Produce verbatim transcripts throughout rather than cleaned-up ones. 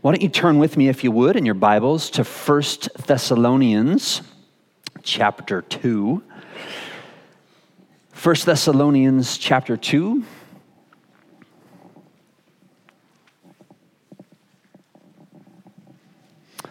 Why don't you turn with me, if you would, in your Bibles to First Thessalonians chapter two. First Thessalonians chapter two. I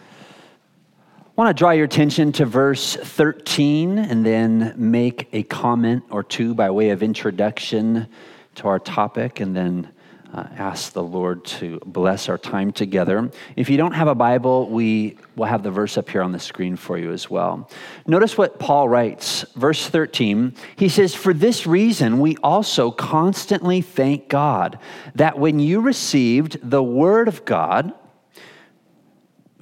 want to draw your attention to verse thirteen and then make a comment or two by way of introduction to our topic, and then uh, ask the Lord to bless our time together. If you don't have a Bible, we will have the verse up here on the screen for you as well. Notice what Paul writes, verse thirteen. He says, "For this reason, we also constantly thank God that when you received the word of God,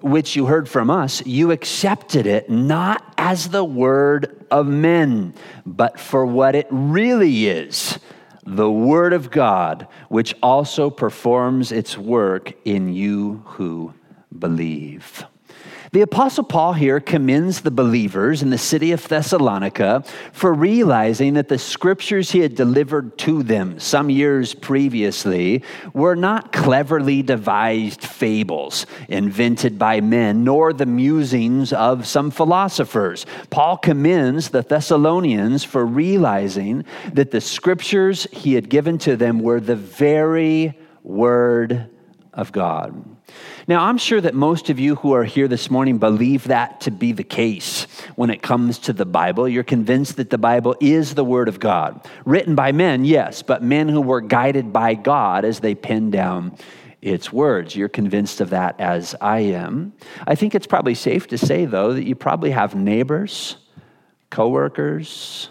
which you heard from us, you accepted it not as the word of men, but for what it really is, the word of God, which also performs its work in you who believe." The Apostle Paul here commends the believers in the city of Thessalonica for realizing that the scriptures he had delivered to them some years previously were not cleverly devised fables invented by men, nor the musings of some philosophers. Paul commends the Thessalonians for realizing that the scriptures he had given to them were the very word of God. Now, I'm sure that most of you who are here this morning believe that to be the case when it comes to the Bible. You're convinced that the Bible is the word of God, written by men, yes, but men who were guided by God as they penned down its words. You're convinced of that, as I am. I think it's probably safe to say, though, that you probably have neighbors, coworkers,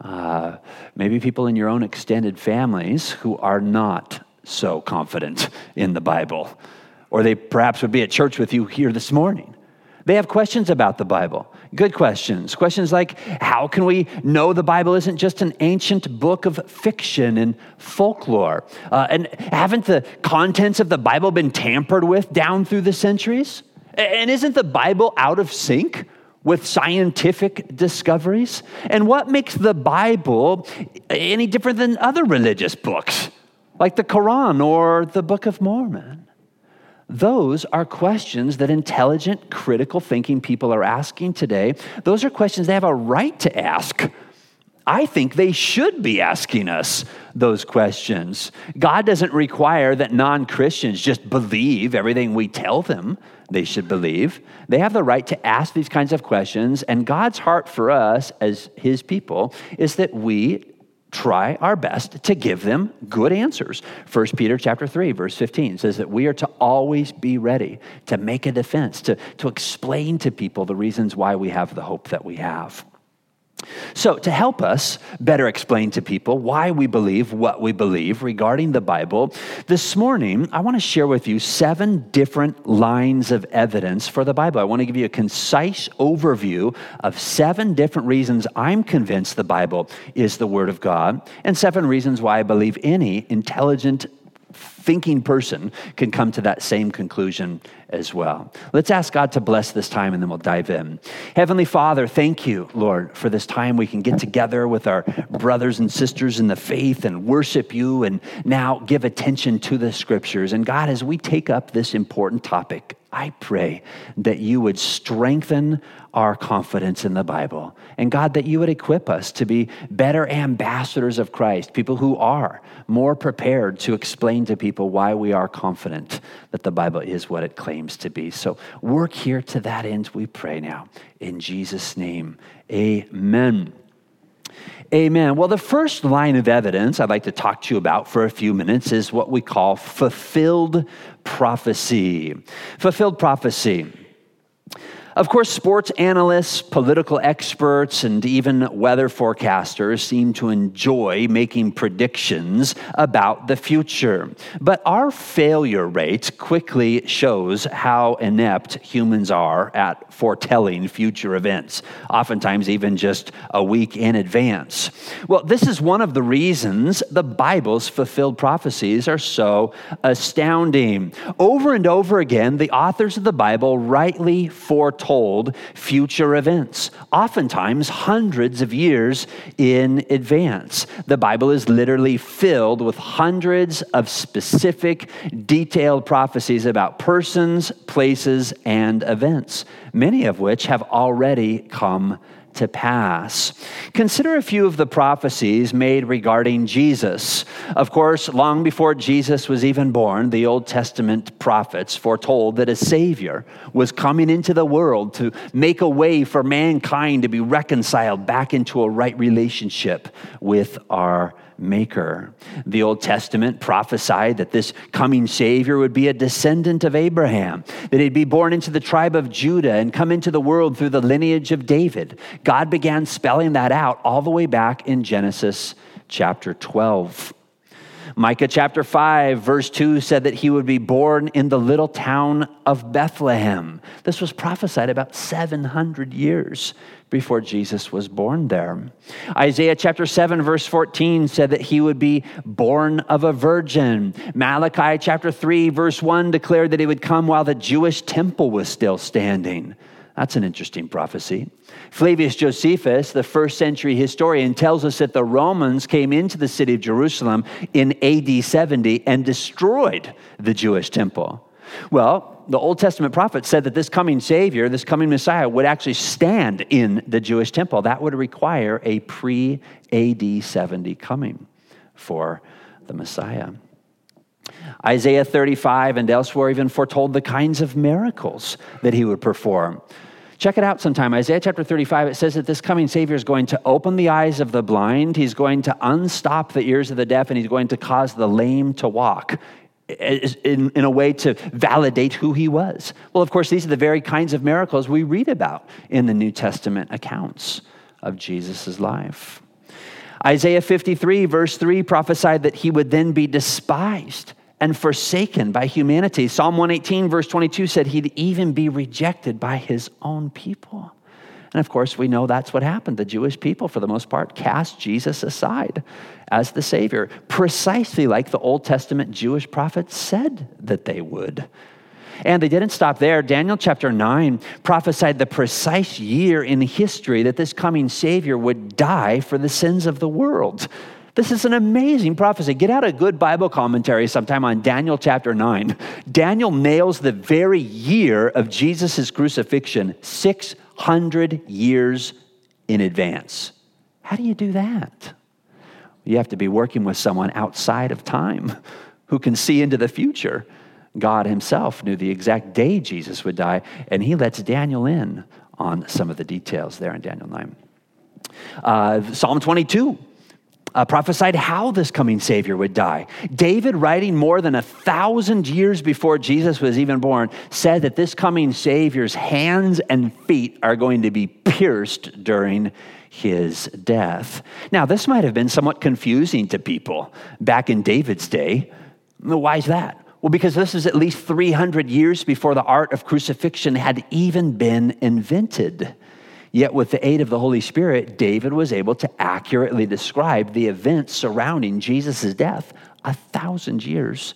uh, maybe people in your own extended families who are not so confident in the Bible. Or they perhaps would be at church with you here this morning. They have questions about the Bible. Good questions. Questions like, how can we know the Bible isn't just an ancient book of fiction and folklore? Uh, and haven't the contents of the Bible been tampered with down through the centuries? And isn't the Bible out of sync with scientific discoveries? And what makes the Bible any different than other religious books, like the Quran or the Book of Mormon? Those are questions that intelligent, critical thinking people are asking today. Those are questions they have a right to ask. I think they should be asking us those questions. God doesn't require that non-Christians just believe everything we tell them they should believe. They have the right to ask these kinds of questions, and God's heart for us as his people is that we try our best to give them good answers. First Peter chapter three, verse fifteen says that we are to always be ready to make a defense, to, to explain to people the reasons why we have the hope that we have. So to help us better explain to people why we believe what we believe regarding the Bible, this morning I want to share with you seven different lines of evidence for the Bible. I want to give you a concise overview of seven different reasons I'm convinced the Bible is the Word of God, and seven reasons why I believe any intelligent thinking person can come to that same conclusion as well. Let's ask God to bless this time, and then we'll dive in. Heavenly Father, thank you, Lord, for this time we can get together with our brothers and sisters in the faith and worship you, and now give attention to the scriptures. And God, as we take up this important topic, I pray that you would strengthen our confidence in the Bible. And God, that you would equip us to be better ambassadors of Christ, people who are more prepared to explain to people why we are confident that the Bible is what it claims to be. So work here to that end, we pray now. In Jesus' name, amen. Amen. Well, the first line of evidence I'd like to talk to you about for a few minutes is what we call fulfilled prophecy. Fulfilled prophecy. Of course, sports analysts, political experts, and even weather forecasters seem to enjoy making predictions about the future. But our failure rate quickly shows how inept humans are at foretelling future events, oftentimes even just a week in advance. Well, this is one of the reasons the Bible's fulfilled prophecies are so astounding. Over and over again, the authors of the Bible rightly foretold foretold future events, oftentimes hundreds of years in advance. The Bible is literally filled with hundreds of specific, detailed prophecies about persons, places, and events, many of which have already come to pass. Consider a few of the prophecies made regarding Jesus. Of course, long before Jesus was even born, the Old Testament prophets foretold that a Savior was coming into the world to make a way for mankind to be reconciled back into a right relationship with our Maker. The Old Testament prophesied that this coming Savior would be a descendant of Abraham, that he'd be born into the tribe of Judah and come into the world through the lineage of David. God began spelling that out all the way back in Genesis chapter twelve. Micah chapter five, verse two said that he would be born in the little town of Bethlehem. This was prophesied about seven hundred years before Jesus was born there. Isaiah chapter seven, verse fourteen said that he would be born of a virgin. Malachi chapter three, verse one declared that he would come while the Jewish temple was still standing. That's an interesting prophecy. Flavius Josephus, the first century historian, tells us that the Romans came into the city of Jerusalem in A D seventy and destroyed the Jewish temple. Well, the Old Testament prophet said that this coming Savior, this coming Messiah, would actually stand in the Jewish temple. That would require a pre-A D seventy coming for the Messiah. Isaiah thirty-five and elsewhere even foretold the kinds of miracles that he would perform. Check it out sometime. Isaiah chapter thirty-five, it says that this coming Savior is going to open the eyes of the blind, he's going to unstop the ears of the deaf, and he's going to cause the lame to walk in, in a way to validate who he was. Well, of course, these are the very kinds of miracles we read about in the New Testament accounts of Jesus' life. Isaiah fifty-three, verse three, prophesied that he would then be despised and forsaken by humanity. Psalm one eighteen, verse twenty-two said he'd even be rejected by his own people. And of course, we know that's what happened. The Jewish people, for the most part, cast Jesus aside as the Savior, precisely like the Old Testament Jewish prophets said that they would. And they didn't stop there. Daniel chapter nine prophesied the precise year in history that this coming Savior would die for the sins of the world. This is an amazing prophecy. Get out a good Bible commentary sometime on Daniel chapter nine. Daniel nails the very year of Jesus' crucifixion six hundred years in advance. How do you do that? You have to be working with someone outside of time who can see into the future. God himself knew the exact day Jesus would die, and he lets Daniel in on some of the details there in Daniel nine. Uh, Psalm twenty-two. Uh, prophesied how this coming Savior would die. David, writing more than a thousand years before Jesus was even born, said that this coming Savior's hands and feet are going to be pierced during his death. Now, this might have been somewhat confusing to people back in David's day. Why is that? Well, because this is at least three hundred years before the art of crucifixion had even been invented. Yet with the aid of the Holy Spirit, David was able to accurately describe the events surrounding Jesus' death a thousand years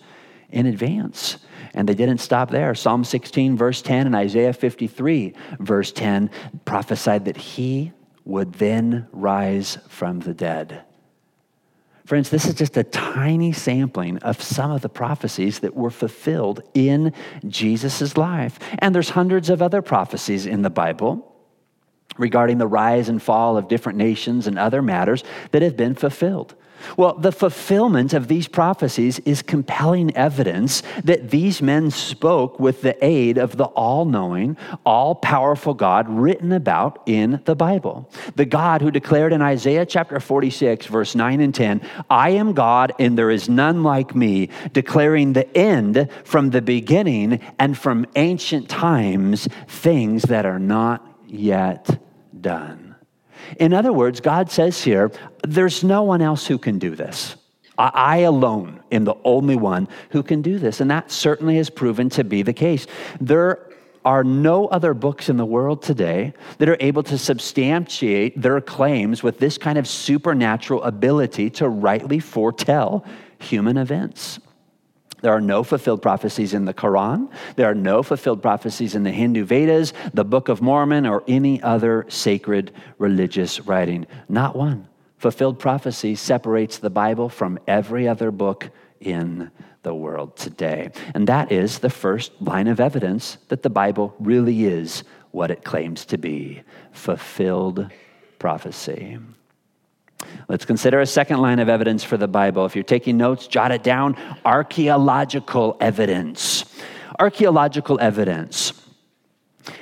in advance. And they didn't stop there. Psalm sixteen, verse ten, and Isaiah fifty-three, verse ten, prophesied that he would then rise from the dead. Friends, this is just a tiny sampling of some of the prophecies that were fulfilled in Jesus' life. And there's hundreds of other prophecies in the Bible regarding the rise and fall of different nations and other matters that have been fulfilled. Well, the fulfillment of these prophecies is compelling evidence that these men spoke with the aid of the all-knowing, all-powerful God written about in the Bible. The God who declared in Isaiah chapter forty-six, verse nine and ten, "I am God and there is none like me," declaring the end from the beginning and from ancient times, things that are not yet done. In other words, God says here, there's no one else who can do this. I alone am the only one who can do this. And that certainly has proven to be the case. There are no other books in the world today that are able to substantiate their claims with this kind of supernatural ability to rightly foretell human events. There are no fulfilled prophecies in the Quran. There are no fulfilled prophecies in the Hindu Vedas, the Book of Mormon, or any other sacred religious writing. Not one. Fulfilled prophecy separates the Bible from every other book in the world today. And that is the first line of evidence that the Bible really is what it claims to be, fulfilled prophecy. Let's consider a second line of evidence for the Bible. If you're taking notes, jot it down. Archaeological evidence. Archaeological evidence.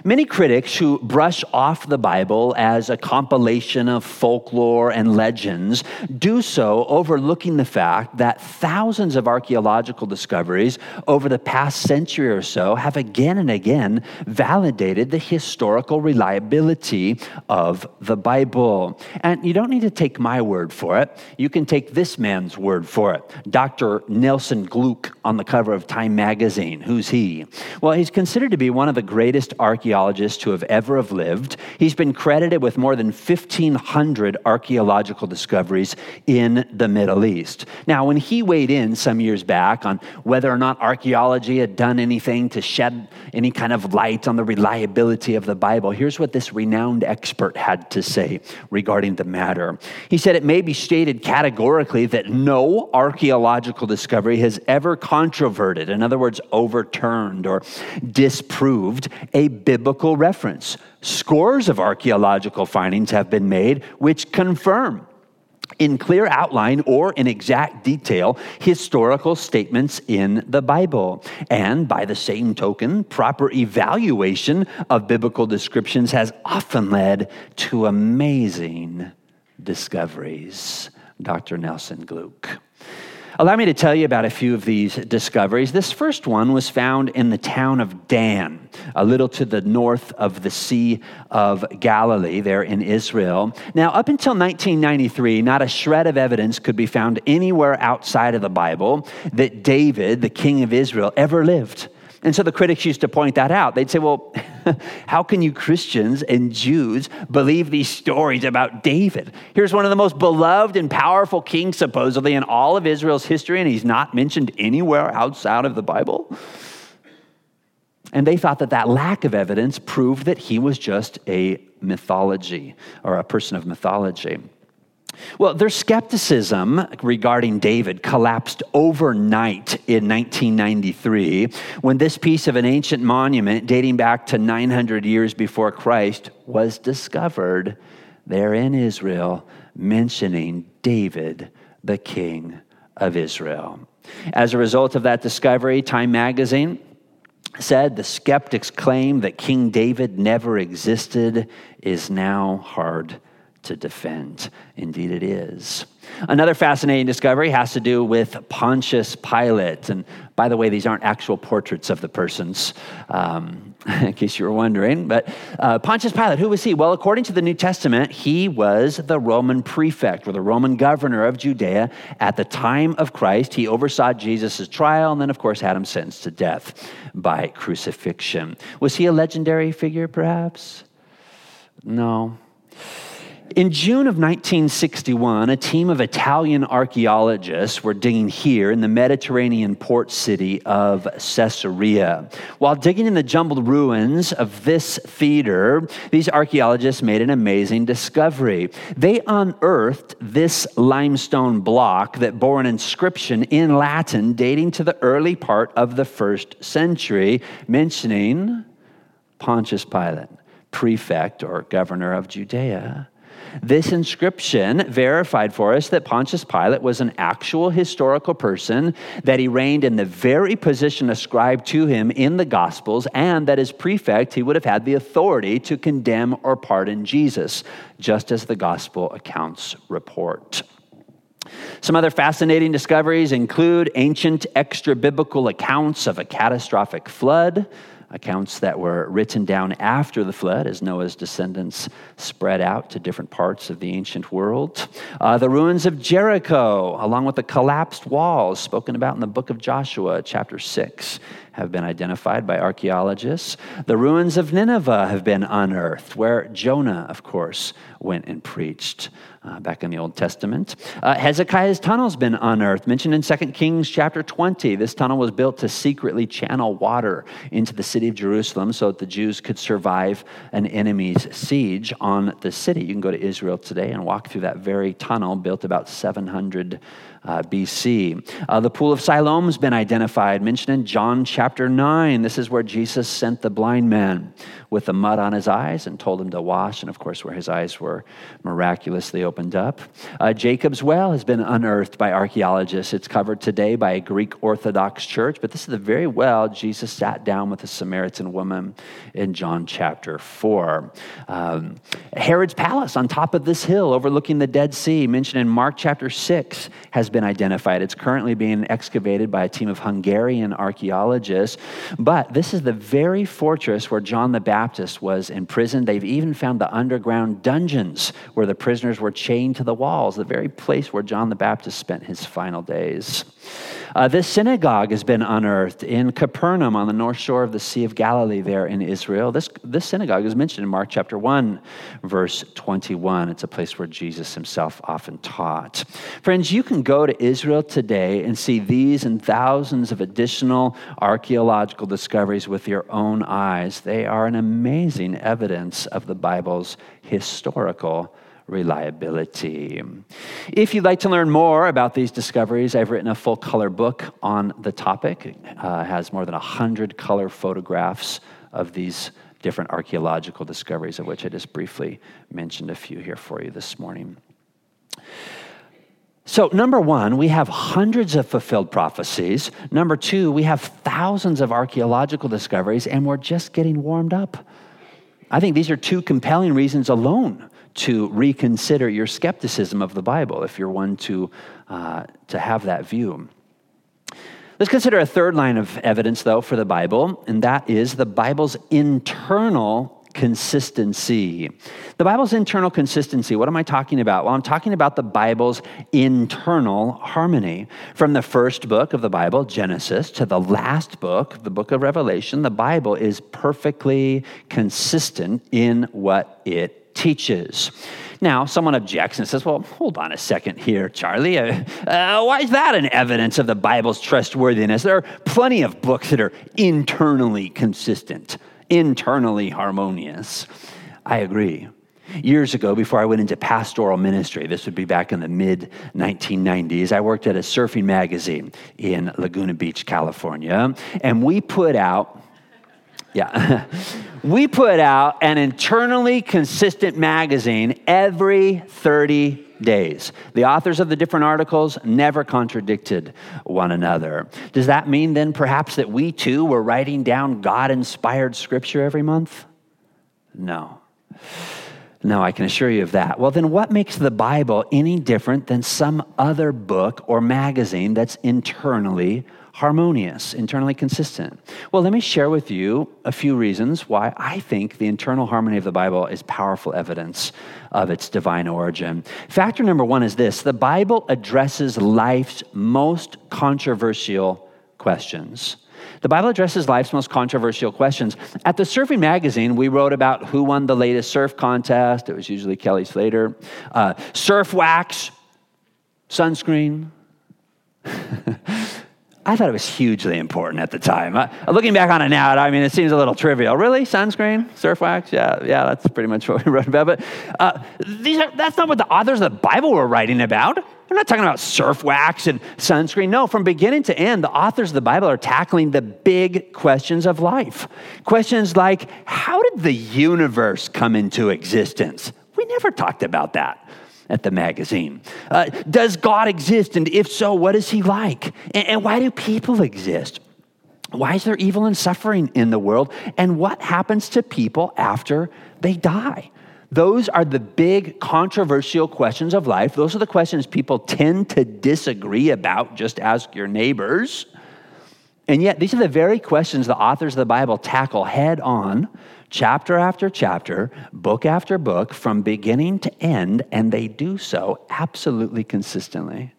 Many critics who brush off the Bible as a compilation of folklore and legends do so overlooking the fact that thousands of archaeological discoveries over the past century or so have again and again validated the historical reliability of the Bible. And you don't need to take my word for it. You can take this man's word for it. Doctor Nelson Glueck on the cover of Time magazine. Who's he? Well, he's considered to be one of the greatest archaeologists Archaeologist who have ever have lived. He's been credited with more than fifteen hundred archaeological discoveries in the Middle East. Now, when he weighed in some years back on whether or not archaeology had done anything to shed any kind of light on the reliability of the Bible, here's what this renowned expert had to say regarding the matter. He said, "It may be stated categorically that no archaeological discovery has ever controverted," in other words, overturned or disproved, a biblical reference. Scores of archaeological findings have been made which confirm in clear outline or in exact detail historical statements in the Bible. And by the same token, proper evaluation of biblical descriptions has often led to amazing discoveries." Doctor Nelson Glueck. Allow me to tell you about a few of these discoveries. This first one was found in the town of Dan, a little to the north of the Sea of Galilee, there in Israel. Now, up until nineteen ninety-three, not a shred of evidence could be found anywhere outside of the Bible that David, the king of Israel, ever lived. And so the critics used to point that out. They'd say, well, how can you Christians and Jews believe these stories about David? Here's one of the most beloved and powerful kings, supposedly, in all of Israel's history, and he's not mentioned anywhere outside of the Bible. And they thought that that lack of evidence proved that he was just a mythology or a person of mythology. Well, their skepticism regarding David collapsed overnight in nineteen ninety-three when this piece of an ancient monument dating back to nine hundred years before Christ was discovered there in Israel, mentioning David, the king of Israel. As a result of that discovery, Time magazine said the skeptics' claim that King David never existed is now hard to defend. Indeed it is. Another fascinating discovery has to do with Pontius Pilate. And by the way, these aren't actual portraits of the persons, um, in case you were wondering. But uh, Pontius Pilate, who was he? Well, according to the New Testament, he was the Roman prefect or the Roman governor of Judea at the time of Christ. He oversaw Jesus' trial and then, of course, had him sentenced to death by crucifixion. Was he a legendary figure, perhaps? No. In June of nineteen sixty-one, a team of Italian archaeologists were digging here in the Mediterranean port city of Caesarea. While digging in the jumbled ruins of this theater, these archaeologists made an amazing discovery. They unearthed this limestone block that bore an inscription in Latin dating to the early part of the first century, mentioning Pontius Pilate, prefect or governor of Judea. This inscription verified for us that Pontius Pilate was an actual historical person, that he reigned in the very position ascribed to him in the Gospels, and that as prefect, he would have had the authority to condemn or pardon Jesus, just as the Gospel accounts report. Some other fascinating discoveries include ancient extra-biblical accounts of a catastrophic flood, accounts that were written down after the flood as Noah's descendants spread out to different parts of the ancient world. Uh, the ruins of Jericho, along with the collapsed walls spoken about in the book of Joshua, chapter six, have been identified by archaeologists. The ruins of Nineveh have been unearthed, where Jonah, of course, went and preached uh, back in the Old Testament. Uh, Hezekiah's tunnel's been unearthed, mentioned in Second Kings chapter twenty. This tunnel was built to secretly channel water into the city of Jerusalem so that the Jews could survive an enemy's siege on the city. You can go to Israel today and walk through that very tunnel built about seven hundred Uh, B C. Uh, the Pool of Siloam's been identified, mentioned in John chapter nine. This is where Jesus sent the blind man with the mud on his eyes and told him to wash, and of course where his eyes were miraculously opened up. Uh, Jacob's Well has been unearthed by archaeologists. It's covered today by a Greek Orthodox church, but this is the very well Jesus sat down with a Samaritan woman in John chapter four. Um, Herod's palace on top of this hill overlooking the Dead Sea, mentioned in Mark chapter six, has been identified. It's currently being excavated by a team of Hungarian archaeologists, but this is the very fortress where John the Baptist was imprisoned. They've even found the underground dungeons where the prisoners were chained to the walls, the very place where John the Baptist spent his final days. Uh, this synagogue has been unearthed in Capernaum on the north shore of the Sea of Galilee there in Israel. This, this synagogue is mentioned in Mark chapter one, verse twenty-one. It's a place where Jesus himself often taught. Friends, you can go Go to Israel today and see these and thousands of additional archaeological discoveries with your own eyes. They are an amazing evidence of the Bible's historical reliability. If you'd like to learn more about these discoveries, I've written a full-color book on the topic. It uh, has more than one hundred color photographs of these different archaeological discoveries, of which I just briefly mentioned a few here for you this morning. So number one, we have hundreds of fulfilled prophecies. Number two, we have thousands of archaeological discoveries, and we're just getting warmed up. I think these are two compelling reasons alone to reconsider your skepticism of the Bible, if you're one to, uh, to have that view. Let's consider a third line of evidence, though, for the Bible, and that is the Bible's internal consistency. The Bible's internal consistency. What am I talking about? Well, I'm talking about the Bible's internal harmony. From the first book of the Bible, Genesis, to the last book, the book of Revelation, the Bible is perfectly consistent in what it teaches. Now, someone objects and says, well, hold on a second here, Charlie. Uh, uh, why is that an evidence of the Bible's trustworthiness? There are plenty of books that are internally consistent. Internally harmonious. I agree. Years ago, before I went into pastoral ministry, this would be back in the mid nineteen nineties, I worked at a surfing magazine in Laguna Beach, California, and we put out, yeah, we put out an internally consistent magazine every thirty days. The authors of the different articles never contradicted one another. Does that mean then perhaps that we too were writing down God-inspired scripture every month? No. No, I can assure you of that. Well, then what makes the Bible any different than some other book or magazine that's internally harmonious, internally consistent? Well, let me share with you a few reasons why I think the internal harmony of the Bible is powerful evidence of its divine origin. Factor number one is this: the Bible addresses life's most controversial questions. The Bible addresses life's most controversial questions. At the Surfing Magazine, we wrote about who won the latest surf contest. It was usually Kelly Slater. Uh, surf wax, sunscreen. I thought it was hugely important at the time. Uh, looking back on it now, I mean, it seems a little trivial. Really? Sunscreen? Surf wax? Yeah, yeah, that's pretty much what we wrote about. But uh, these are, that's not what the authors of the Bible were writing about. They're not talking about surf wax and sunscreen. No, from beginning to end, the authors of the Bible are tackling the big questions of life. Questions like, how did the universe come into existence? We never talked about that at the magazine. Uh, does God exist? And if so, what is he like? And, and why do people exist? Why is there evil and suffering in the world? And what happens to people after they die? Those are the big controversial questions of life. Those are the questions people tend to disagree about. Just ask your neighbors. And yet, these are the very questions the authors of the Bible tackle head on, chapter after chapter, book after book, from beginning to end, and they do so absolutely consistently.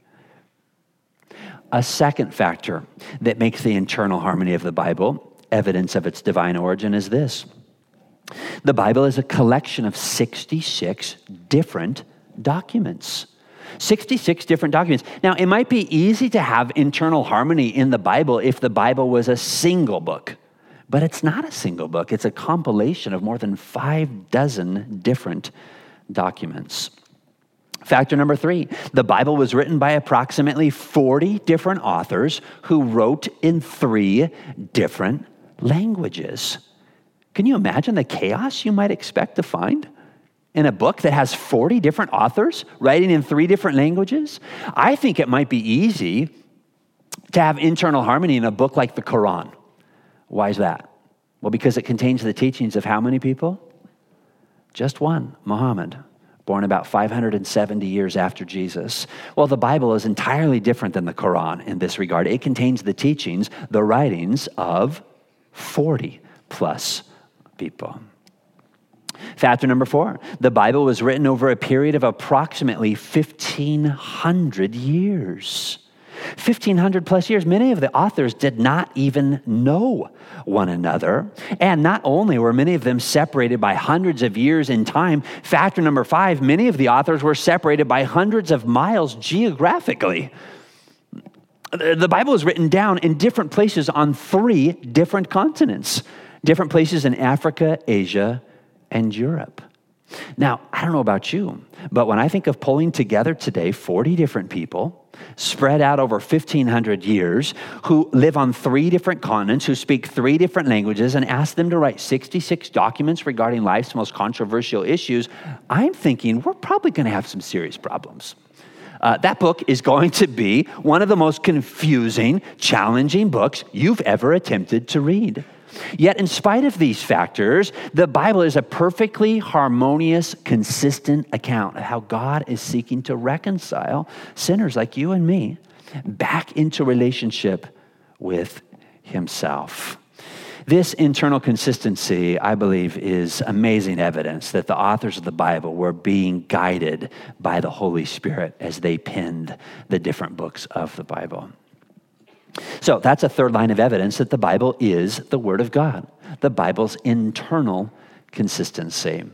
A second factor that makes the internal harmony of the Bible evidence of its divine origin is this. The Bible is a collection of sixty-six different documents. sixty-six different documents. Now, it might be easy to have internal harmony in the Bible if the Bible was a single book, but it's not a single book. It's a compilation of more than five dozen different documents. Factor number three, the Bible was written by approximately forty different authors who wrote in three different languages. Can you imagine the chaos you might expect to find in a book that has forty different authors writing in three different languages? I think it might be easy to have internal harmony in a book like the Quran. Why is that? Well, because it contains the teachings of how many people? Just one, Muhammad, born about five hundred seventy years after Jesus. Well, the Bible is entirely different than the Quran in this regard. It contains the teachings, the writings of forty plus people. Factor number four, the Bible was written over a period of approximately fifteen hundred years. fifteen hundred plus years. Many of the authors did not even know one another. And not only were many of them separated by hundreds of years in time, factor number five, many of the authors were separated by hundreds of miles geographically. The Bible is written down in different places on three different continents, different places in Africa, Asia, and Europe. Now, I don't know about you, but when I think of pulling together today forty different people spread out over fifteen hundred years who live on three different continents, who speak three different languages, and ask them to write sixty-six documents regarding life's most controversial issues, I'm thinking we're probably going to have some serious problems. Uh, that book is going to be one of the most confusing, challenging books you've ever attempted to read. Yet, in spite of these factors, the Bible is a perfectly harmonious, consistent account of how God is seeking to reconcile sinners like you and me back into relationship with Himself. This internal consistency, I believe, is amazing evidence that the authors of the Bible were being guided by the Holy Spirit as they penned the different books of the Bible. So that's a third line of evidence that the Bible is the Word of God, the Bible's internal consistency.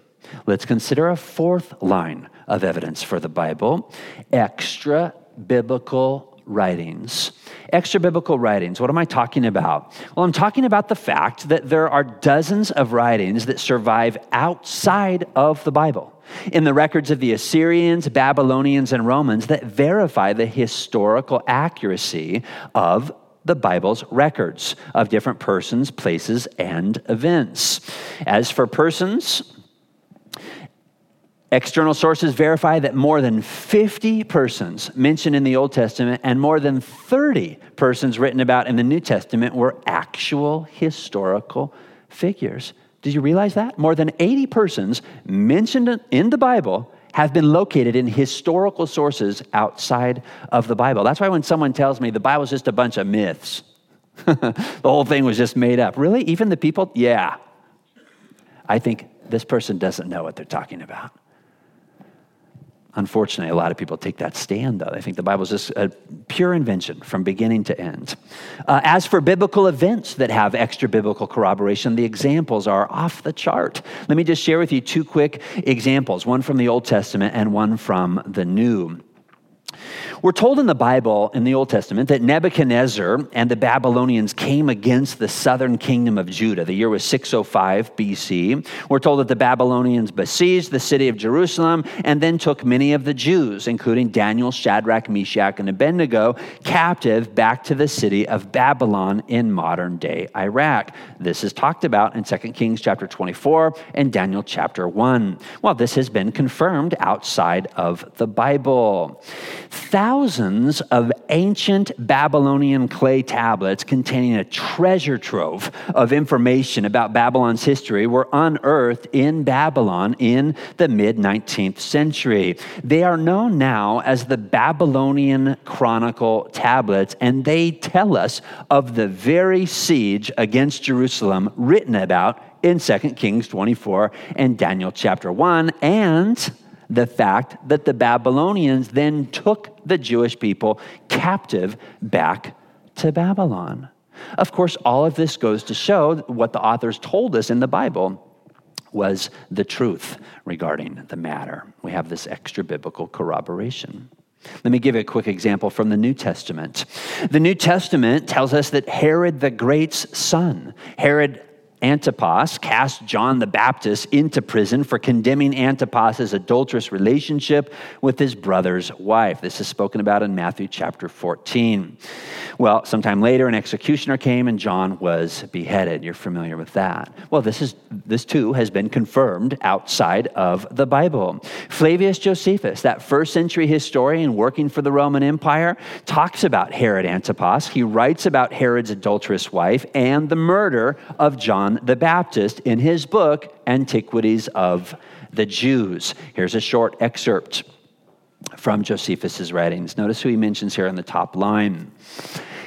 Let's consider a fourth line of evidence for the Bible, extra-biblical writings. Extra-biblical writings, what am I talking about? Well, I'm talking about the fact that there are dozens of writings that survive outside of the Bible, in the records of the Assyrians, Babylonians, and Romans that verify the historical accuracy of the Bible's records of different persons, places, and events. As for persons, external sources verify that more than fifty persons mentioned in the Old Testament and more than thirty persons written about in the New Testament were actual historical figures. Did you realize that? More than eighty persons mentioned in the Bible have been located in historical sources outside of the Bible. That's why when someone tells me the Bible's just a bunch of myths, the whole thing was just made up. Really? Even the people? Yeah. I think this person doesn't know what they're talking about. Unfortunately, a lot of people take that stand, though. They think the Bible is just a pure invention from beginning to end. Uh, as for biblical events that have extra-biblical corroboration, the examples are off the chart. Let me just share with you two quick examples, one from the Old Testament and one from the New. We're told in the Bible, in the Old Testament, that Nebuchadnezzar and the Babylonians came against the southern kingdom of Judah. The year was six oh five B C. We're told that the Babylonians besieged the city of Jerusalem and then took many of the Jews, including Daniel, Shadrach, Meshach, and Abednego, captive back to the city of Babylon in modern-day Iraq. This is talked about in Second Kings chapter twenty-four and Daniel chapter one. Well, this has been confirmed outside of the Bible. Thousands of ancient Babylonian clay tablets containing a treasure trove of information about Babylon's history were unearthed in Babylon in the mid-nineteenth century. They are known now as the Babylonian Chronicle tablets, and they tell us of the very siege against Jerusalem written about in Second Kings twenty-four and Daniel chapter one, and the fact that the Babylonians then took the Jewish people captive back to Babylon. Of course, all of this goes to show what the authors told us in the Bible was the truth regarding the matter. We have this extra biblical corroboration. Let me give you a quick example from the New Testament. The New Testament tells us that Herod the Great's son, Herod Antipas, cast John the Baptist into prison for condemning Antipas's adulterous relationship with his brother's wife. This is spoken about in Matthew chapter fourteen. Well, sometime later, an executioner came and John was beheaded. You're familiar with that. Well, this is this too has been confirmed outside of the Bible. Flavius Josephus, that first century historian working for the Roman Empire, talks about Herod Antipas. He writes about Herod's adulterous wife and the murder of John the Baptist in his book, Antiquities of the Jews. Here's a short excerpt from Josephus's writings. Notice who he mentions here in the top line.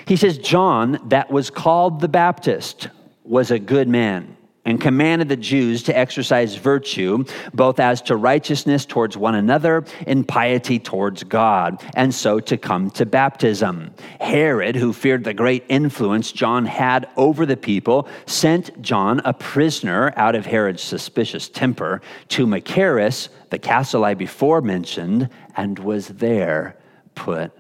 He says, John, that was called the Baptist, was a good man and commanded the Jews to exercise virtue, both as to righteousness towards one another and piety towards God, and so to come to baptism. Herod, who feared the great influence John had over the people, sent John, a prisoner out of Herod's suspicious temper, to Machaerus, the castle I before mentioned, and was there put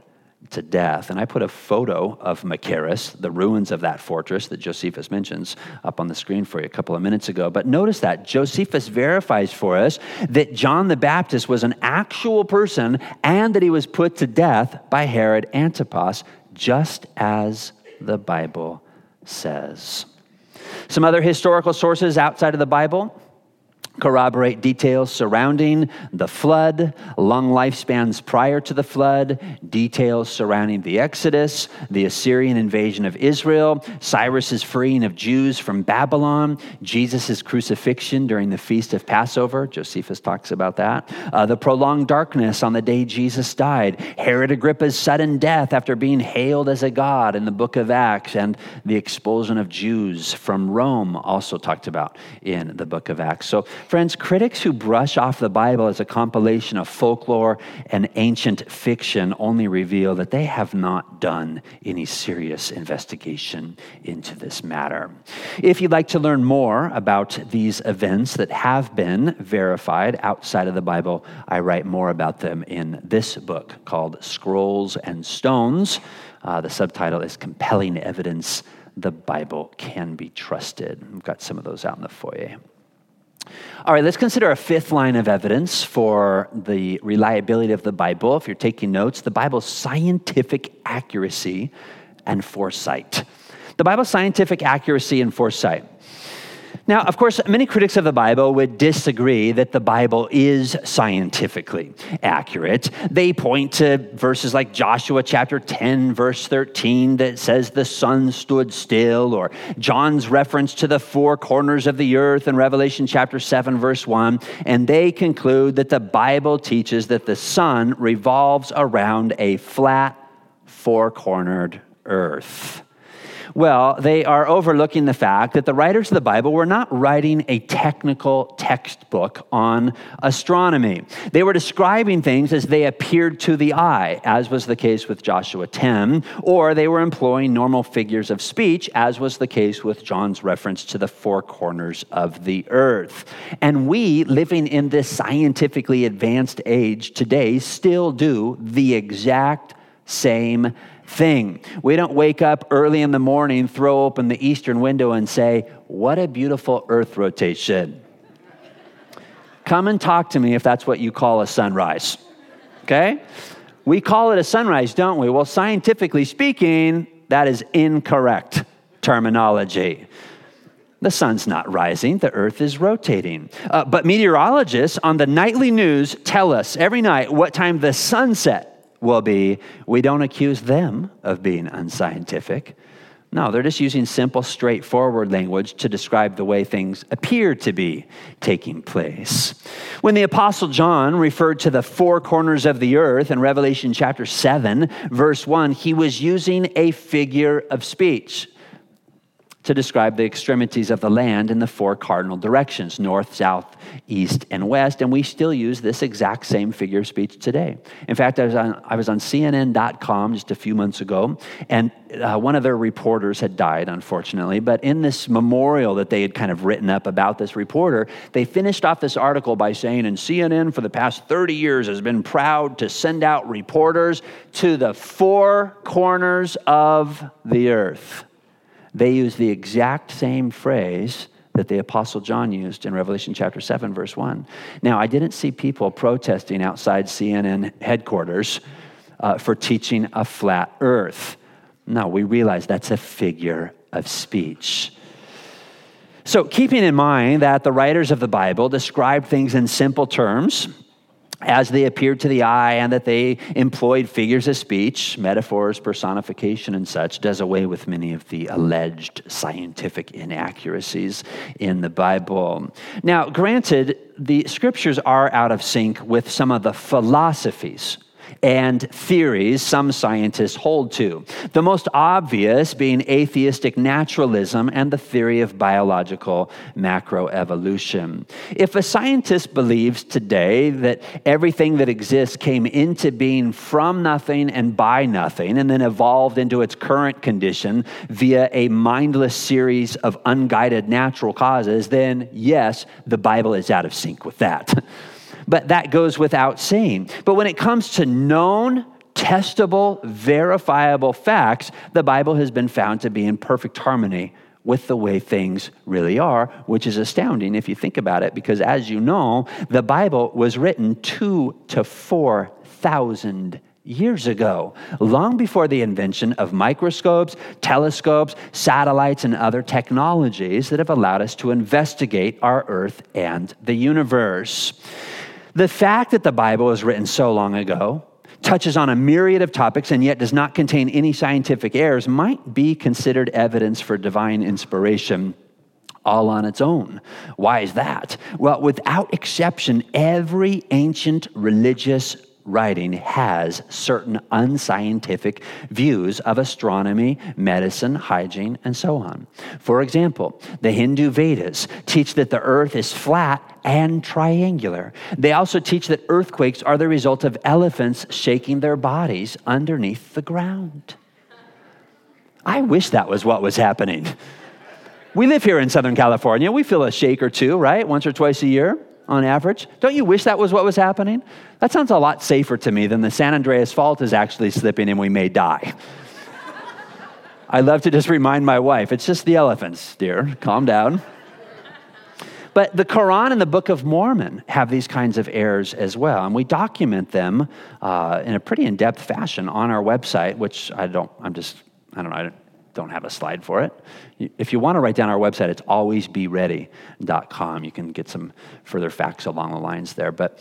to death. And I put a photo of Machaerus, the ruins of that fortress that Josephus mentions, up on the screen for you a couple of minutes ago. But notice that Josephus verifies for us that John the Baptist was an actual person and that he was put to death by Herod Antipas, just as the Bible says. Some other historical sources outside of the Bible corroborate details surrounding the flood, long lifespans prior to the flood, details surrounding the Exodus, the Assyrian invasion of Israel, Cyrus's freeing of Jews from Babylon, Jesus's crucifixion during the Feast of Passover. Josephus talks about that. Uh, the prolonged darkness on the day Jesus died, Herod Agrippa's sudden death after being hailed as a god in the book of Acts, and the expulsion of Jews from Rome, also talked about in the book of Acts. So friends, critics who brush off the Bible as a compilation of folklore and ancient fiction only reveal that they have not done any serious investigation into this matter. If you'd like to learn more about these events that have been verified outside of the Bible, I write more about them in this book called Scrolls and Stones. Uh, the subtitle is Compelling Evidence the Bible Can Be Trusted. I've got some of those out in the foyer. All right, let's consider a fifth line of evidence for the reliability of the Bible. If you're taking notes, the Bible's scientific accuracy and foresight. The Bible's scientific accuracy and foresight. Now, of course, many critics of the Bible would disagree that the Bible is scientifically accurate. They point to verses like Joshua chapter ten, verse thirteen, that says the sun stood still, or John's reference to the four corners of the earth in Revelation chapter seven, verse one, and they conclude that the Bible teaches that the sun revolves around a flat, four-cornered earth. Well, they are overlooking the fact that the writers of the Bible were not writing a technical textbook on astronomy. They were describing things as they appeared to the eye, as was the case with Joshua ten, or they were employing normal figures of speech, as was the case with John's reference to the four corners of the earth. And we, living in this scientifically advanced age today, still do the exact same thing. We don't wake up early in the morning, throw open the eastern window and say, what a beautiful earth rotation. Come and talk to me if that's what you call a sunrise, okay? We call it a sunrise, don't we? Well, scientifically speaking, that is incorrect terminology. The sun's not rising, the earth is rotating. Uh, but meteorologists on the nightly news tell us every night what time the sun sets will be. We don't accuse them of being unscientific. No, they're just using simple, straightforward language to describe the way things appear to be taking place. When the Apostle John referred to the four corners of the earth in Revelation chapter seven, verse one, he was using a figure of speech. to describe the extremities of the land in the four cardinal directions, north, south, east, and west, and we still use this exact same figure of speech today. In fact, I was on, I was on C N N dot com just a few months ago, and uh, one of their reporters had died, unfortunately, but in this memorial that they had kind of written up about this reporter, they finished off this article by saying, and C N N for the past thirty years has been proud to send out reporters to the four corners of the earth. They use the exact same phrase that the Apostle John used in Revelation chapter seven, verse one. Now, I didn't see people protesting outside C N N headquarters uh, for teaching a flat earth. No, we realize that's a figure of speech. So keeping in mind that the writers of the Bible describe things in simple terms as they appeared to the eye, and that they employed figures of speech, metaphors, personification, and such, does away with many of the alleged scientific inaccuracies in the Bible. Now, granted, the scriptures are out of sync with some of the philosophies and theories some scientists hold to. The most obvious being atheistic naturalism and the theory of biological macroevolution. If a scientist believes today that everything that exists came into being from nothing and by nothing, and then evolved into its current condition via a mindless series of unguided natural causes, then yes, the Bible is out of sync with that. But that goes without saying. But when it comes to known, testable, verifiable facts, the Bible has been found to be in perfect harmony with the way things really are, which is astounding if you think about it, because as you know, the Bible was written two to four thousand years ago, long before the invention of microscopes, telescopes, satellites, and other technologies that have allowed us to investigate our earth and the universe. The fact that the Bible was written so long ago, touches on a myriad of topics, and yet does not contain any scientific errors, might be considered evidence for divine inspiration all on its own. Why is that? Well, without exception, every ancient religious writing has certain unscientific views of astronomy, medicine, hygiene, and so on. For example, the Hindu Vedas teach that the earth is flat and triangular. They also teach that earthquakes are the result of elephants shaking their bodies underneath the ground. I wish that was what was happening. We live here in Southern California. We feel a shake or two, right? Once or twice a year. On average. Don't you wish that was what was happening? That sounds a lot safer to me than the San Andreas Fault is actually slipping and we may die. I love to just remind my wife, it's just the elephants, dear. Calm down. But the Quran and the Book of Mormon have these kinds of errors as well, and we document them uh, in a pretty in-depth fashion on our website, which I don't, I'm just, I don't know, I don't, Don't have a slide for it. If you want to write down our website, it's always be ready dot com. You can get some further facts along the lines there. But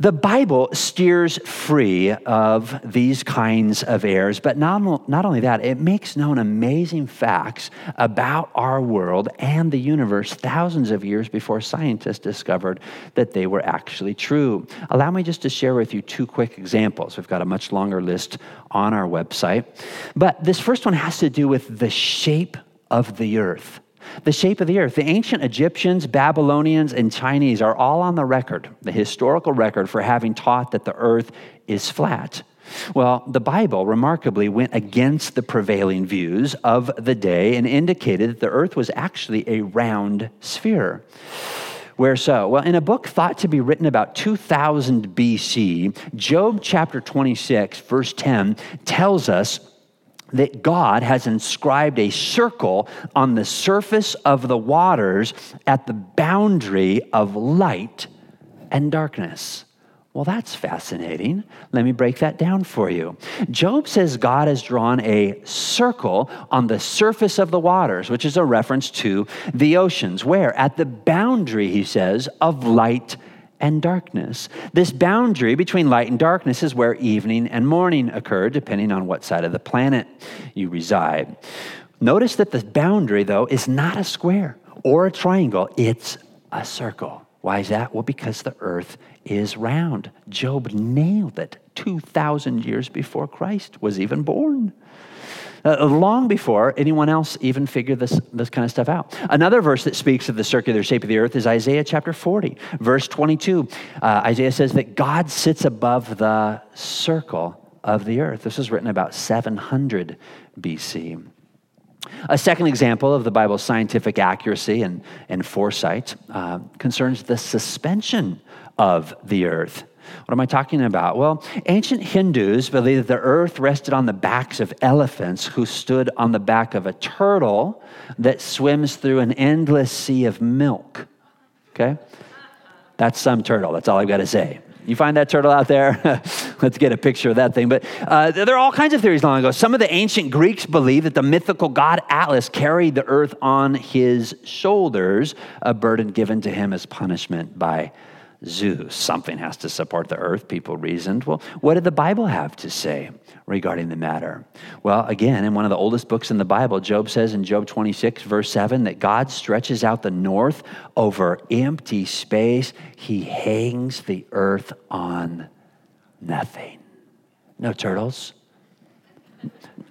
the Bible steers free of these kinds of errors. But not, not only that, it makes known amazing facts about our world and the universe thousands of years before scientists discovered that they were actually true. Allow me just to share with you two quick examples. We've got a much longer list on our website. But this first one has to do with the shape of the earth. The shape of the earth. The ancient Egyptians, Babylonians, and Chinese are all on the record, the historical record, for having taught that the earth is flat. Well, the Bible remarkably went against the prevailing views of the day and indicated that the earth was actually a round sphere. Where so? Well, in a book thought to be written about two thousand B C, Job chapter twenty-six, verse ten, tells us that God has inscribed a circle on the surface of the waters at the boundary of light and darkness. Well, that's fascinating. Let me break that down for you. Job says God has drawn a circle on the surface of the waters, which is a reference to the oceans, where at the boundary, he says, of light and darkness. This boundary between light and darkness is where evening and morning occur, depending on what side of the planet you reside. Notice that the boundary, though, is not a square or a triangle. It's a circle. Why is that? Well, because the earth is round. Job nailed it two thousand years before Christ was even born. uh, long before anyone else even figured this, this kind of stuff out. Another verse that speaks of the circular shape of the earth is Isaiah chapter forty, verse twenty-two. Uh, Isaiah says that God sits above the circle of the earth. This was written about seven hundred B C. A second example of the Bible's scientific accuracy and, and foresight uh, concerns the suspension of the earth. What am I talking about? Well, ancient Hindus believed that the earth rested on the backs of elephants who stood on the back of a turtle that swims through an endless sea of milk. Okay? That's some turtle. That's all I've got to say. You find that turtle out there? Let's get a picture of that thing. But uh, there are all kinds of theories long ago. Some of the ancient Greeks believed that the mythical god Atlas carried the earth on his shoulders, a burden given to him as punishment by Zeus. Something has to support the earth, people reasoned. Well, what did the Bible have to say regarding the matter? Well, again, in one of the oldest books in the Bible, Job says in Job twenty-six, verse seven, that God stretches out the north over empty space. He hangs the earth on nothing. No turtles,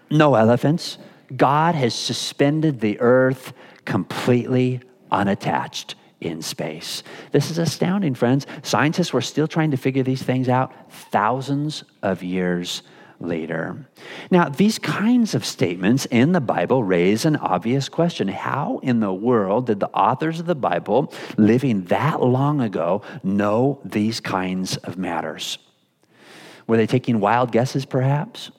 no elephants. God has suspended the earth completely unattached in space. This is astounding, friends. Scientists were still trying to figure these things out thousands of years later. Now, these kinds of statements in the Bible raise an obvious question. How in the world did the authors of the Bible, living that long ago, know these kinds of matters? Were they taking wild guesses, perhaps?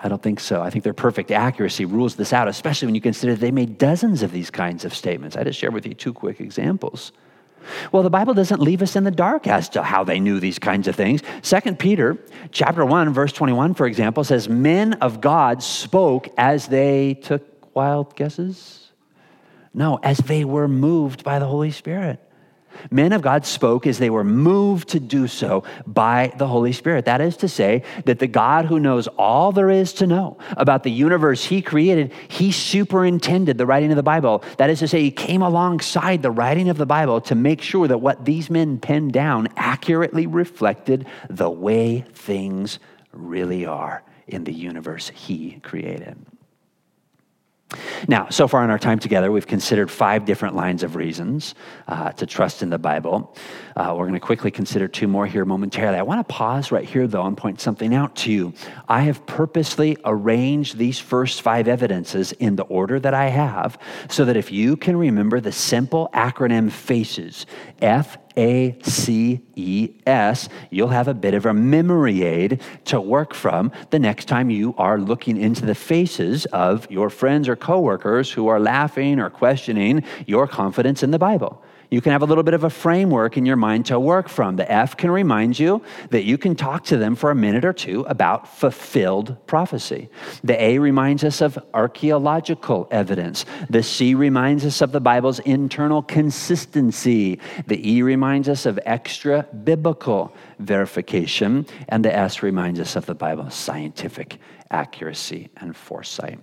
I don't think so. I think their perfect accuracy rules this out, especially when you consider they made dozens of these kinds of statements. I just shared with you two quick examples. Well, the Bible doesn't leave us in the dark as to how they knew these kinds of things. Second Peter chapter one, verse twenty-one, for example, says, men of God spoke as they took wild guesses. No, as they were moved by the Holy Spirit. Men of God spoke as they were moved to do so by the Holy Spirit. That is to say that the God who knows all there is to know about the universe he created, he superintended the writing of the Bible. That is to say, he came alongside the writing of the Bible to make sure that what these men penned down accurately reflected the way things really are in the universe he created. Now, so far in our time together, we've considered five different lines of reasons uh, to trust in the Bible. Uh, we're going to quickly consider two more here momentarily. I want to pause right here, though, and point something out to you. I have purposely arranged these first five evidences in the order that I have so that if you can remember the simple acronym FACES, F A C E S, you'll have a bit of a memory aid to work from the next time you are looking into the faces of your friends or coworkers who are laughing or questioning your confidence in the Bible. You can have a little bit of a framework in your mind to work from. The F can remind you that you can talk to them for a minute or two about fulfilled prophecy. The A reminds us of archaeological evidence. The C reminds us of the Bible's internal consistency. The E reminds us of extra biblical verification. And the S reminds us of the Bible's scientific accuracy and foresight.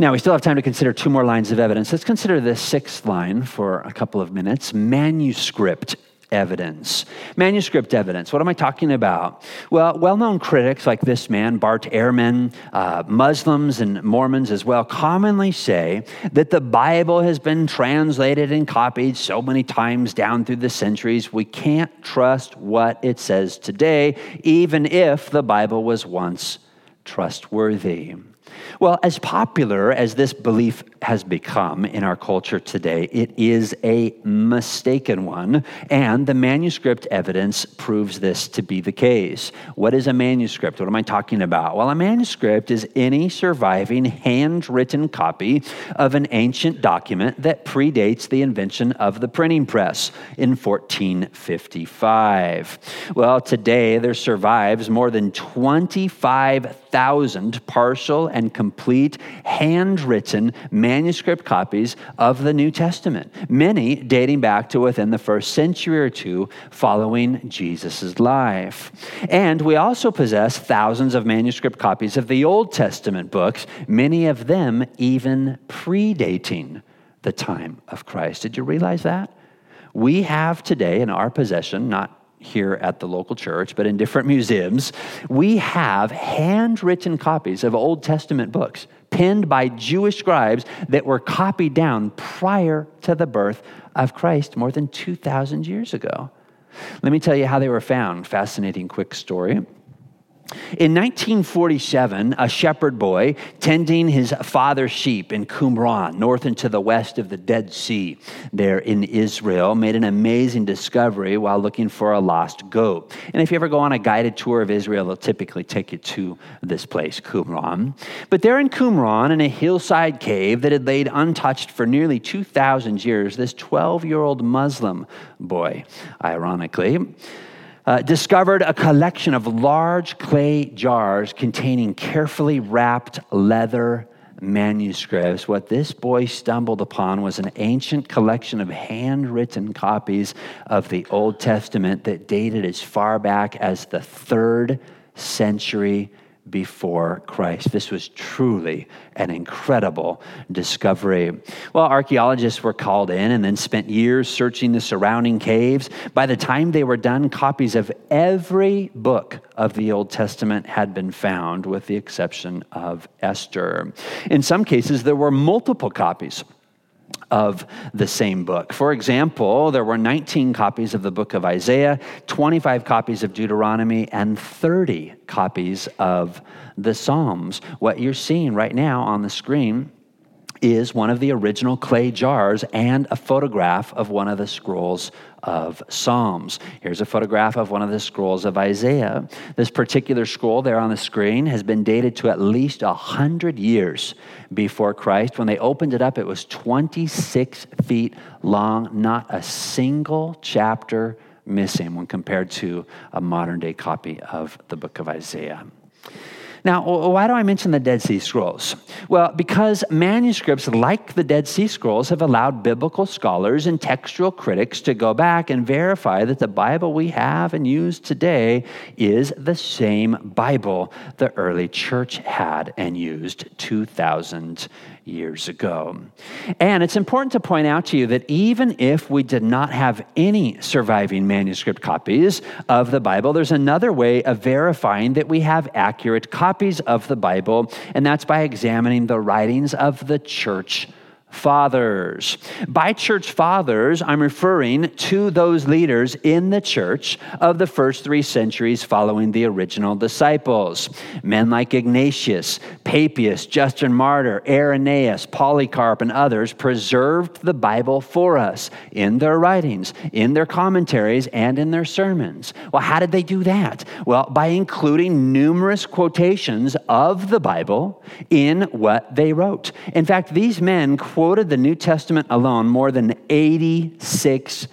Now, we still have time to consider two more lines of evidence. Let's consider this sixth line for a couple of minutes, manuscript evidence. Manuscript evidence, what am I talking about? Well, well-known critics like this man, Bart Ehrman, uh, Muslims and Mormons as well, commonly say that the Bible has been translated and copied so many times down through the centuries, we can't trust what it says today, even if the Bible was once trustworthy. Well, as popular as this belief has become in our culture today, it is a mistaken one, and the manuscript evidence proves this to be the case. What is a manuscript? What am I talking about? Well, a manuscript is any surviving handwritten copy of an ancient document that predates the invention of the printing press in fourteen fifty-five. Well, today there survives more than twenty-five thousand partial and complete handwritten manuscript copies of the New Testament, many dating back to within the first century or two following Jesus' life. And we also possess thousands of manuscript copies of the Old Testament books, many of them even predating the time of Christ. Did you realize that? We have today in our possession, not here at the local church, but in different museums, we have handwritten copies of Old Testament books penned by Jewish scribes that were copied down prior to the birth of Christ more than two thousand years ago. Let me tell you how they were found. Fascinating quick story. In nineteen forty-seven, a shepherd boy tending his father's sheep in Qumran, north and to the west of the Dead Sea there in Israel, made an amazing discovery while looking for a lost goat. And if you ever go on a guided tour of Israel, they'll typically take you to this place, Qumran. But there in Qumran, in a hillside cave that had laid untouched for nearly two thousand years, this twelve-year-old Muslim boy, ironically, Uh, discovered a collection of large clay jars containing carefully wrapped leather manuscripts. What this boy stumbled upon was an ancient collection of handwritten copies of the Old Testament that dated as far back as the third century before Christ. This was truly an incredible discovery. Well, archaeologists were called in and then spent years searching the surrounding caves. By the time they were done, copies of every book of the Old Testament had been found, with the exception of Esther. In some cases, there were multiple copies of the same book. For example, there were nineteen copies of the book of Isaiah, twenty-five copies of Deuteronomy, and thirty copies of the Psalms. What you're seeing right now on the screen is one of the original clay jars and a photograph of one of the scrolls of Psalms. Here's a photograph of one of the scrolls of Isaiah. This particular scroll there on the screen has been dated to at least one hundred years before Christ. When they opened it up, it was twenty-six feet long, not a single chapter missing when compared to a modern-day copy of the book of Isaiah. Now, why do I mention the Dead Sea Scrolls? Well, because manuscripts like the Dead Sea Scrolls have allowed biblical scholars and textual critics to go back and verify that the Bible we have and use today is the same Bible the early church had and used two thousand years ago. And it's important to point out to you that even if we did not have any surviving manuscript copies of the Bible, there's another way of verifying that we have accurate copies of the Bible, and that's by examining the writings of the church fathers. By church fathers, I'm referring to those leaders in the church of the first three centuries following the original disciples. Men like Ignatius, Papias, Justin Martyr, Irenaeus, Polycarp, and others preserved the Bible for us in their writings, in their commentaries, and in their sermons. Well, how did they do that? Well, by including numerous quotations of the Bible in what they wrote. In fact, these men quoted the New Testament alone more than eighty-six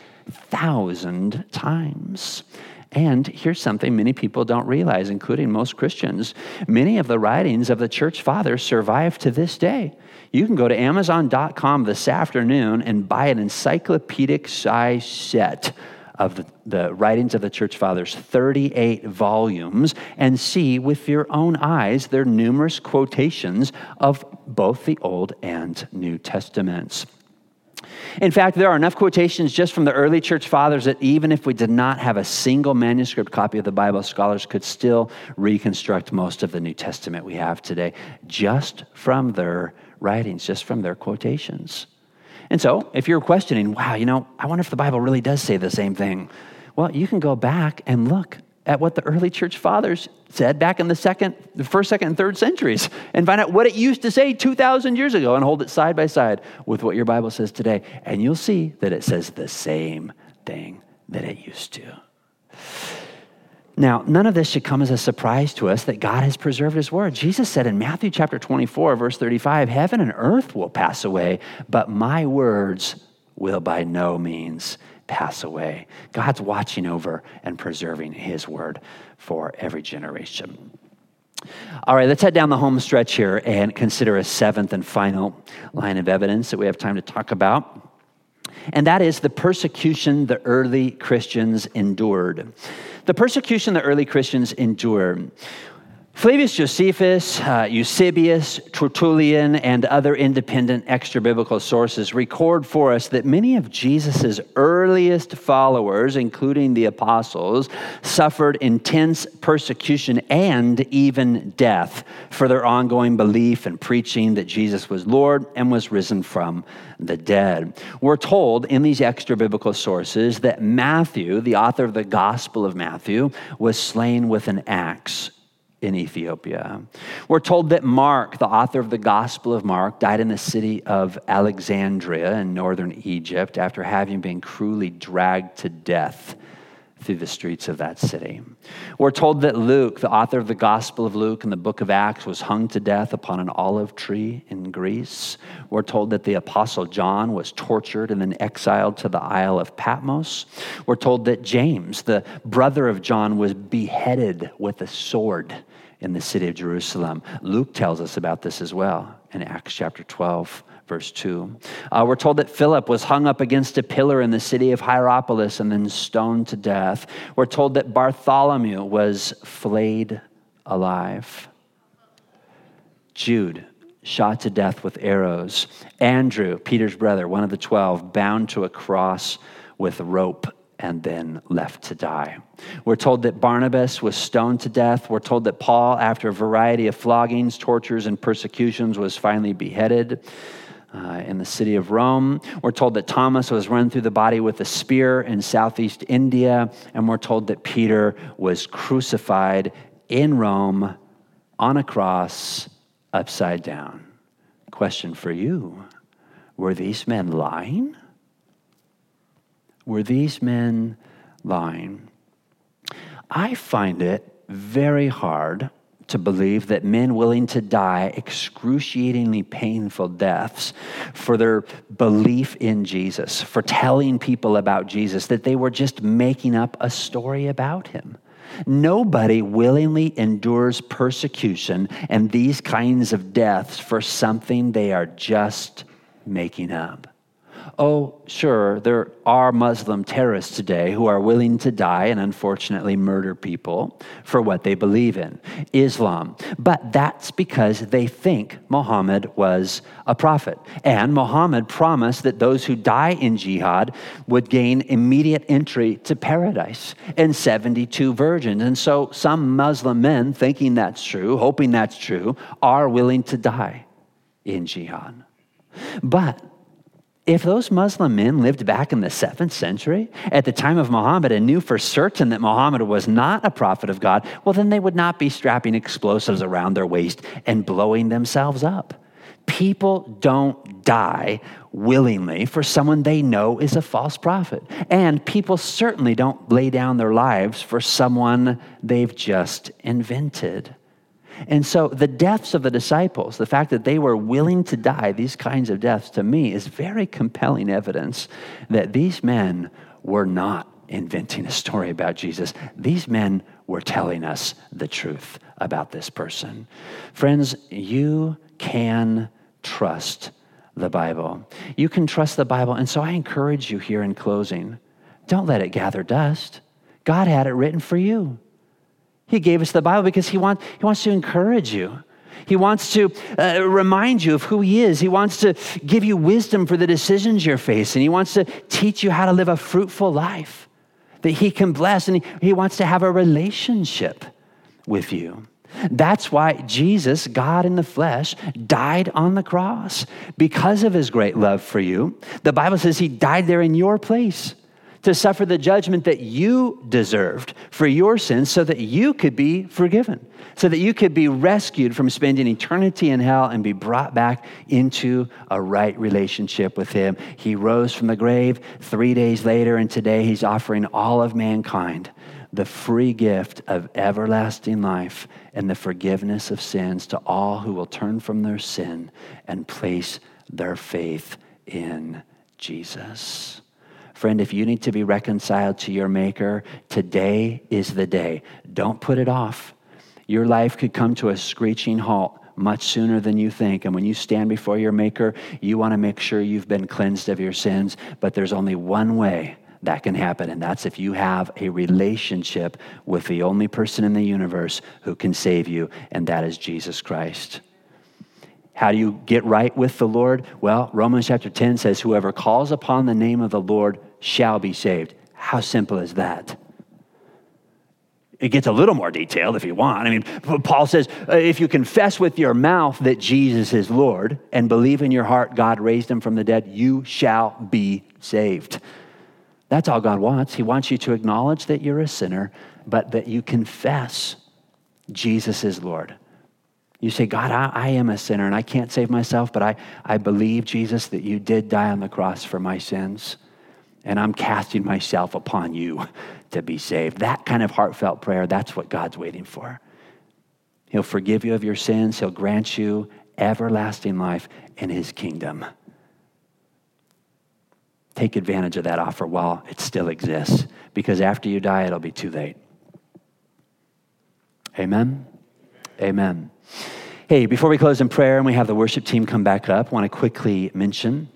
thousand times. And here's something many people don't realize, including most Christians. Many of the writings of the church fathers survive to this day. You can go to amazon dot com this afternoon and buy an encyclopedic size set of the, the writings of the church fathers, thirty-eight volumes, and see with your own eyes their numerous quotations of both the Old and New Testaments. In fact, there are enough quotations just from the early church fathers that even if we did not have a single manuscript copy of the Bible, scholars could still reconstruct most of the New Testament we have today just from their writings, just from their quotations. And so, if you're questioning, wow, you know, I wonder if the Bible really does say the same thing. Well, you can go back and look at what the early church fathers said back in the second, the first, second, and third centuries and find out what it used to say two thousand years ago and hold it side by side with what your Bible says today. And you'll see that it says the same thing that it used to. Now, none of this should come as a surprise to us that God has preserved his word. Jesus said in Matthew chapter twenty-four, verse thirty-five, heaven and earth will pass away, but my words will by no means pass away. God's watching over and preserving his word for every generation. All right, let's head down the home stretch here and consider a seventh and final line of evidence that we have time to talk about. And that is the persecution the early Christians endured. The persecution the early Christians endured. Flavius Josephus, uh, Eusebius, Tertullian, and other independent extra-biblical sources record for us that many of Jesus' earliest followers, including the apostles, suffered intense persecution and even death for their ongoing belief and preaching that Jesus was Lord and was risen from the dead. We're told in these extra-biblical sources that Matthew, the author of the Gospel of Matthew, was slain with an axe in Ethiopia. We're told that Mark, the author of the Gospel of Mark, died in the city of Alexandria in northern Egypt after having been cruelly dragged to death through the streets of that city. We're told that Luke, the author of the Gospel of Luke in the book of Acts, was hung to death upon an olive tree in Greece. We're told that the apostle John was tortured and then exiled to the Isle of Patmos. We're told that James, the brother of John, was beheaded with a sword in the city of Jerusalem. Luke tells us about this as well in Acts chapter twelve. Verse two, uh, we're told that Philip was hung up against a pillar in the city of Hierapolis and then stoned to death. We're told that Bartholomew was flayed alive. Jude, shot to death with arrows. Andrew, Peter's brother, one of the twelve, bound to a cross with a rope and then left to die. We're told that Barnabas was stoned to death. We're told that Paul, after a variety of floggings, tortures, and persecutions, was finally beheaded. Uh, in the city of Rome. We're told that Thomas was run through the body with a spear in southeast India, and we're told that Peter was crucified in Rome on a cross upside down. Question for you, were these men lying? Were these men lying? I find it very hard to believe that men willing to die excruciatingly painful deaths for their belief in Jesus, for telling people about Jesus, that they were just making up a story about him. Nobody willingly endures persecution and these kinds of deaths for something they are just making up. Oh, sure, there are Muslim terrorists today who are willing to die and unfortunately murder people for what they believe in, Islam. But that's because they think Muhammad was a prophet. And Muhammad promised that those who die in jihad would gain immediate entry to paradise and seventy-two virgins. And so some Muslim men, thinking that's true, hoping that's true, are willing to die in jihad. But if those Muslim men lived back in the seventh century, at the time of Muhammad, and knew for certain that Muhammad was not a prophet of God, well, then they would not be strapping explosives around their waist and blowing themselves up. People don't die willingly for someone they know is a false prophet. And people certainly don't lay down their lives for someone they've just invented. And so the deaths of the disciples, the fact that they were willing to die, these kinds of deaths, to me, is very compelling evidence that these men were not inventing a story about Jesus. These men were telling us the truth about this person. Friends, you can trust the Bible. You can trust the Bible. And so I encourage you here in closing, don't let it gather dust. God had it written for you. He gave us the Bible because he wants he wants to encourage you. He wants to uh, remind you of who he is. He wants to give you wisdom for the decisions you're facing. He wants to teach you how to live a fruitful life that he can bless, and he, he wants to have a relationship with you. That's why Jesus, God in the flesh, died on the cross because of his great love for you. The Bible says he died there in your place, to suffer the judgment that you deserved for your sins so that you could be forgiven, so that you could be rescued from spending eternity in hell and be brought back into a right relationship with him. He rose from the grave three days later, and today he's offering all of mankind the free gift of everlasting life and the forgiveness of sins to all who will turn from their sin and place their faith in Jesus. Friend, if you need to be reconciled to your Maker, today is the day. Don't put it off. Your life could come to a screeching halt much sooner than you think. And when you stand before your Maker, you want to make sure you've been cleansed of your sins. But there's only one way that can happen. And that's if you have a relationship with the only person in the universe who can save you, and that is Jesus Christ. How do you get right with the Lord? Well, Romans chapter ten says, whoever calls upon the name of the Lord shall be saved. How simple is that? It gets a little more detailed if you want. I mean, Paul says, if you confess with your mouth that Jesus is Lord and believe in your heart God raised him from the dead, you shall be saved. That's all God wants. He wants you to acknowledge that you're a sinner, but that you confess Jesus is Lord. You say, God, I, I am a sinner and I can't save myself, but I, I believe, Jesus, that you did die on the cross for my sins. And I'm casting myself upon you to be saved. That kind of heartfelt prayer, that's what God's waiting for. He'll forgive you of your sins. He'll grant you everlasting life in his kingdom. Take advantage of that offer while it still exists, because after you die, it'll be too late. Amen? Amen. Hey, before we close in prayer and we have the worship team come back up, I want to quickly mention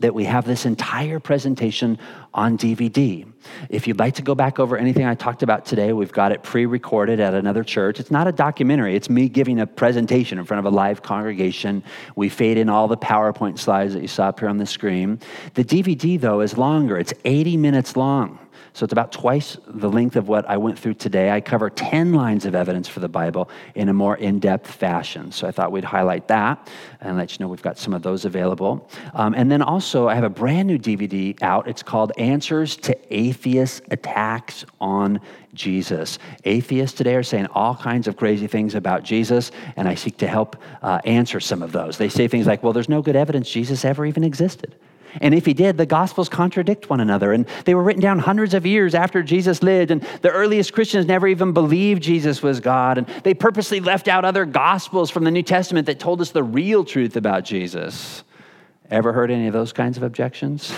that we have this entire presentation on D V D. If you'd like to go back over anything I talked about today, we've got it pre-recorded at another church. It's not a documentary. It's me giving a presentation in front of a live congregation. We fade in all the PowerPoint slides that you saw up here on the screen. The D V D, though, is longer. It's eighty minutes long. So it's about twice the length of what I went through today. I cover ten lines of evidence for the Bible in a more in-depth fashion. So I thought we'd highlight that and let you know we've got some of those available. Um, and then also I have a brand new D V D out. It's called Answers to Atheist Attacks on Jesus. Atheists today are saying all kinds of crazy things about Jesus, and I seek to help uh, answer some of those. They say things like, well, there's no good evidence Jesus ever even existed. And if he did, the Gospels contradict one another. And they were written down hundreds of years after Jesus lived. And the earliest Christians never even believed Jesus was God. And they purposely left out other Gospels from the New Testament that told us the real truth about Jesus. Ever heard any of those kinds of objections?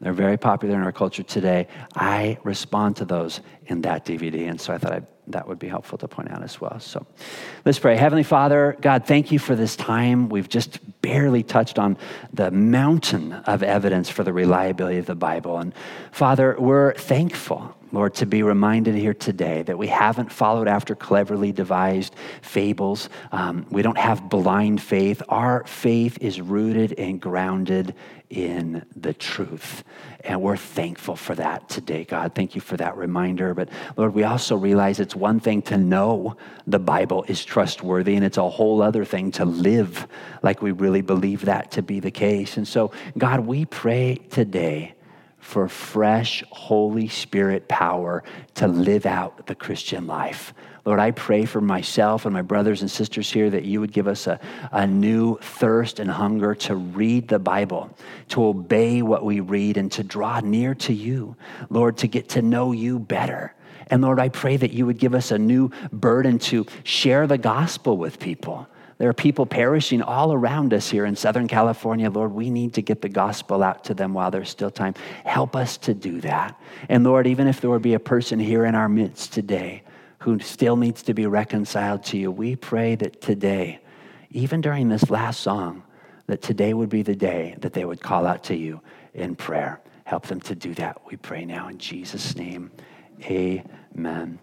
They're very popular in our culture today. I respond to those in that D V D. And so I thought I'd that would be helpful to point out as well. So let's pray. Heavenly Father, God, thank you for this time. We've just barely touched on the mountain of evidence for the reliability of the Bible. And Father, we're thankful, Lord, to be reminded here today that we haven't followed after cleverly devised fables. Um, we don't have blind faith. Our faith is rooted and grounded in the truth. And we're thankful for that today, God. Thank you for that reminder. But Lord, we also realize it's one thing to know the Bible is trustworthy, and it's a whole other thing to live like we really believe that to be the case. And so, God, we pray today for fresh Holy Spirit power to live out the Christian life. Lord, I pray for myself and my brothers and sisters here that you would give us a, a new thirst and hunger to read the Bible, to obey what we read, and to draw near to you, Lord, to get to know you better. And Lord, I pray that you would give us a new burden to share the gospel with people. There are people perishing all around us here in Southern California. Lord, we need to get the gospel out to them while there's still time. Help us to do that. And Lord, even if there would be a person here in our midst today who still needs to be reconciled to you, we pray that today, even during this last song, that today would be the day that they would call out to you in prayer. Help them to do that, we pray now in Jesus' name. Amen.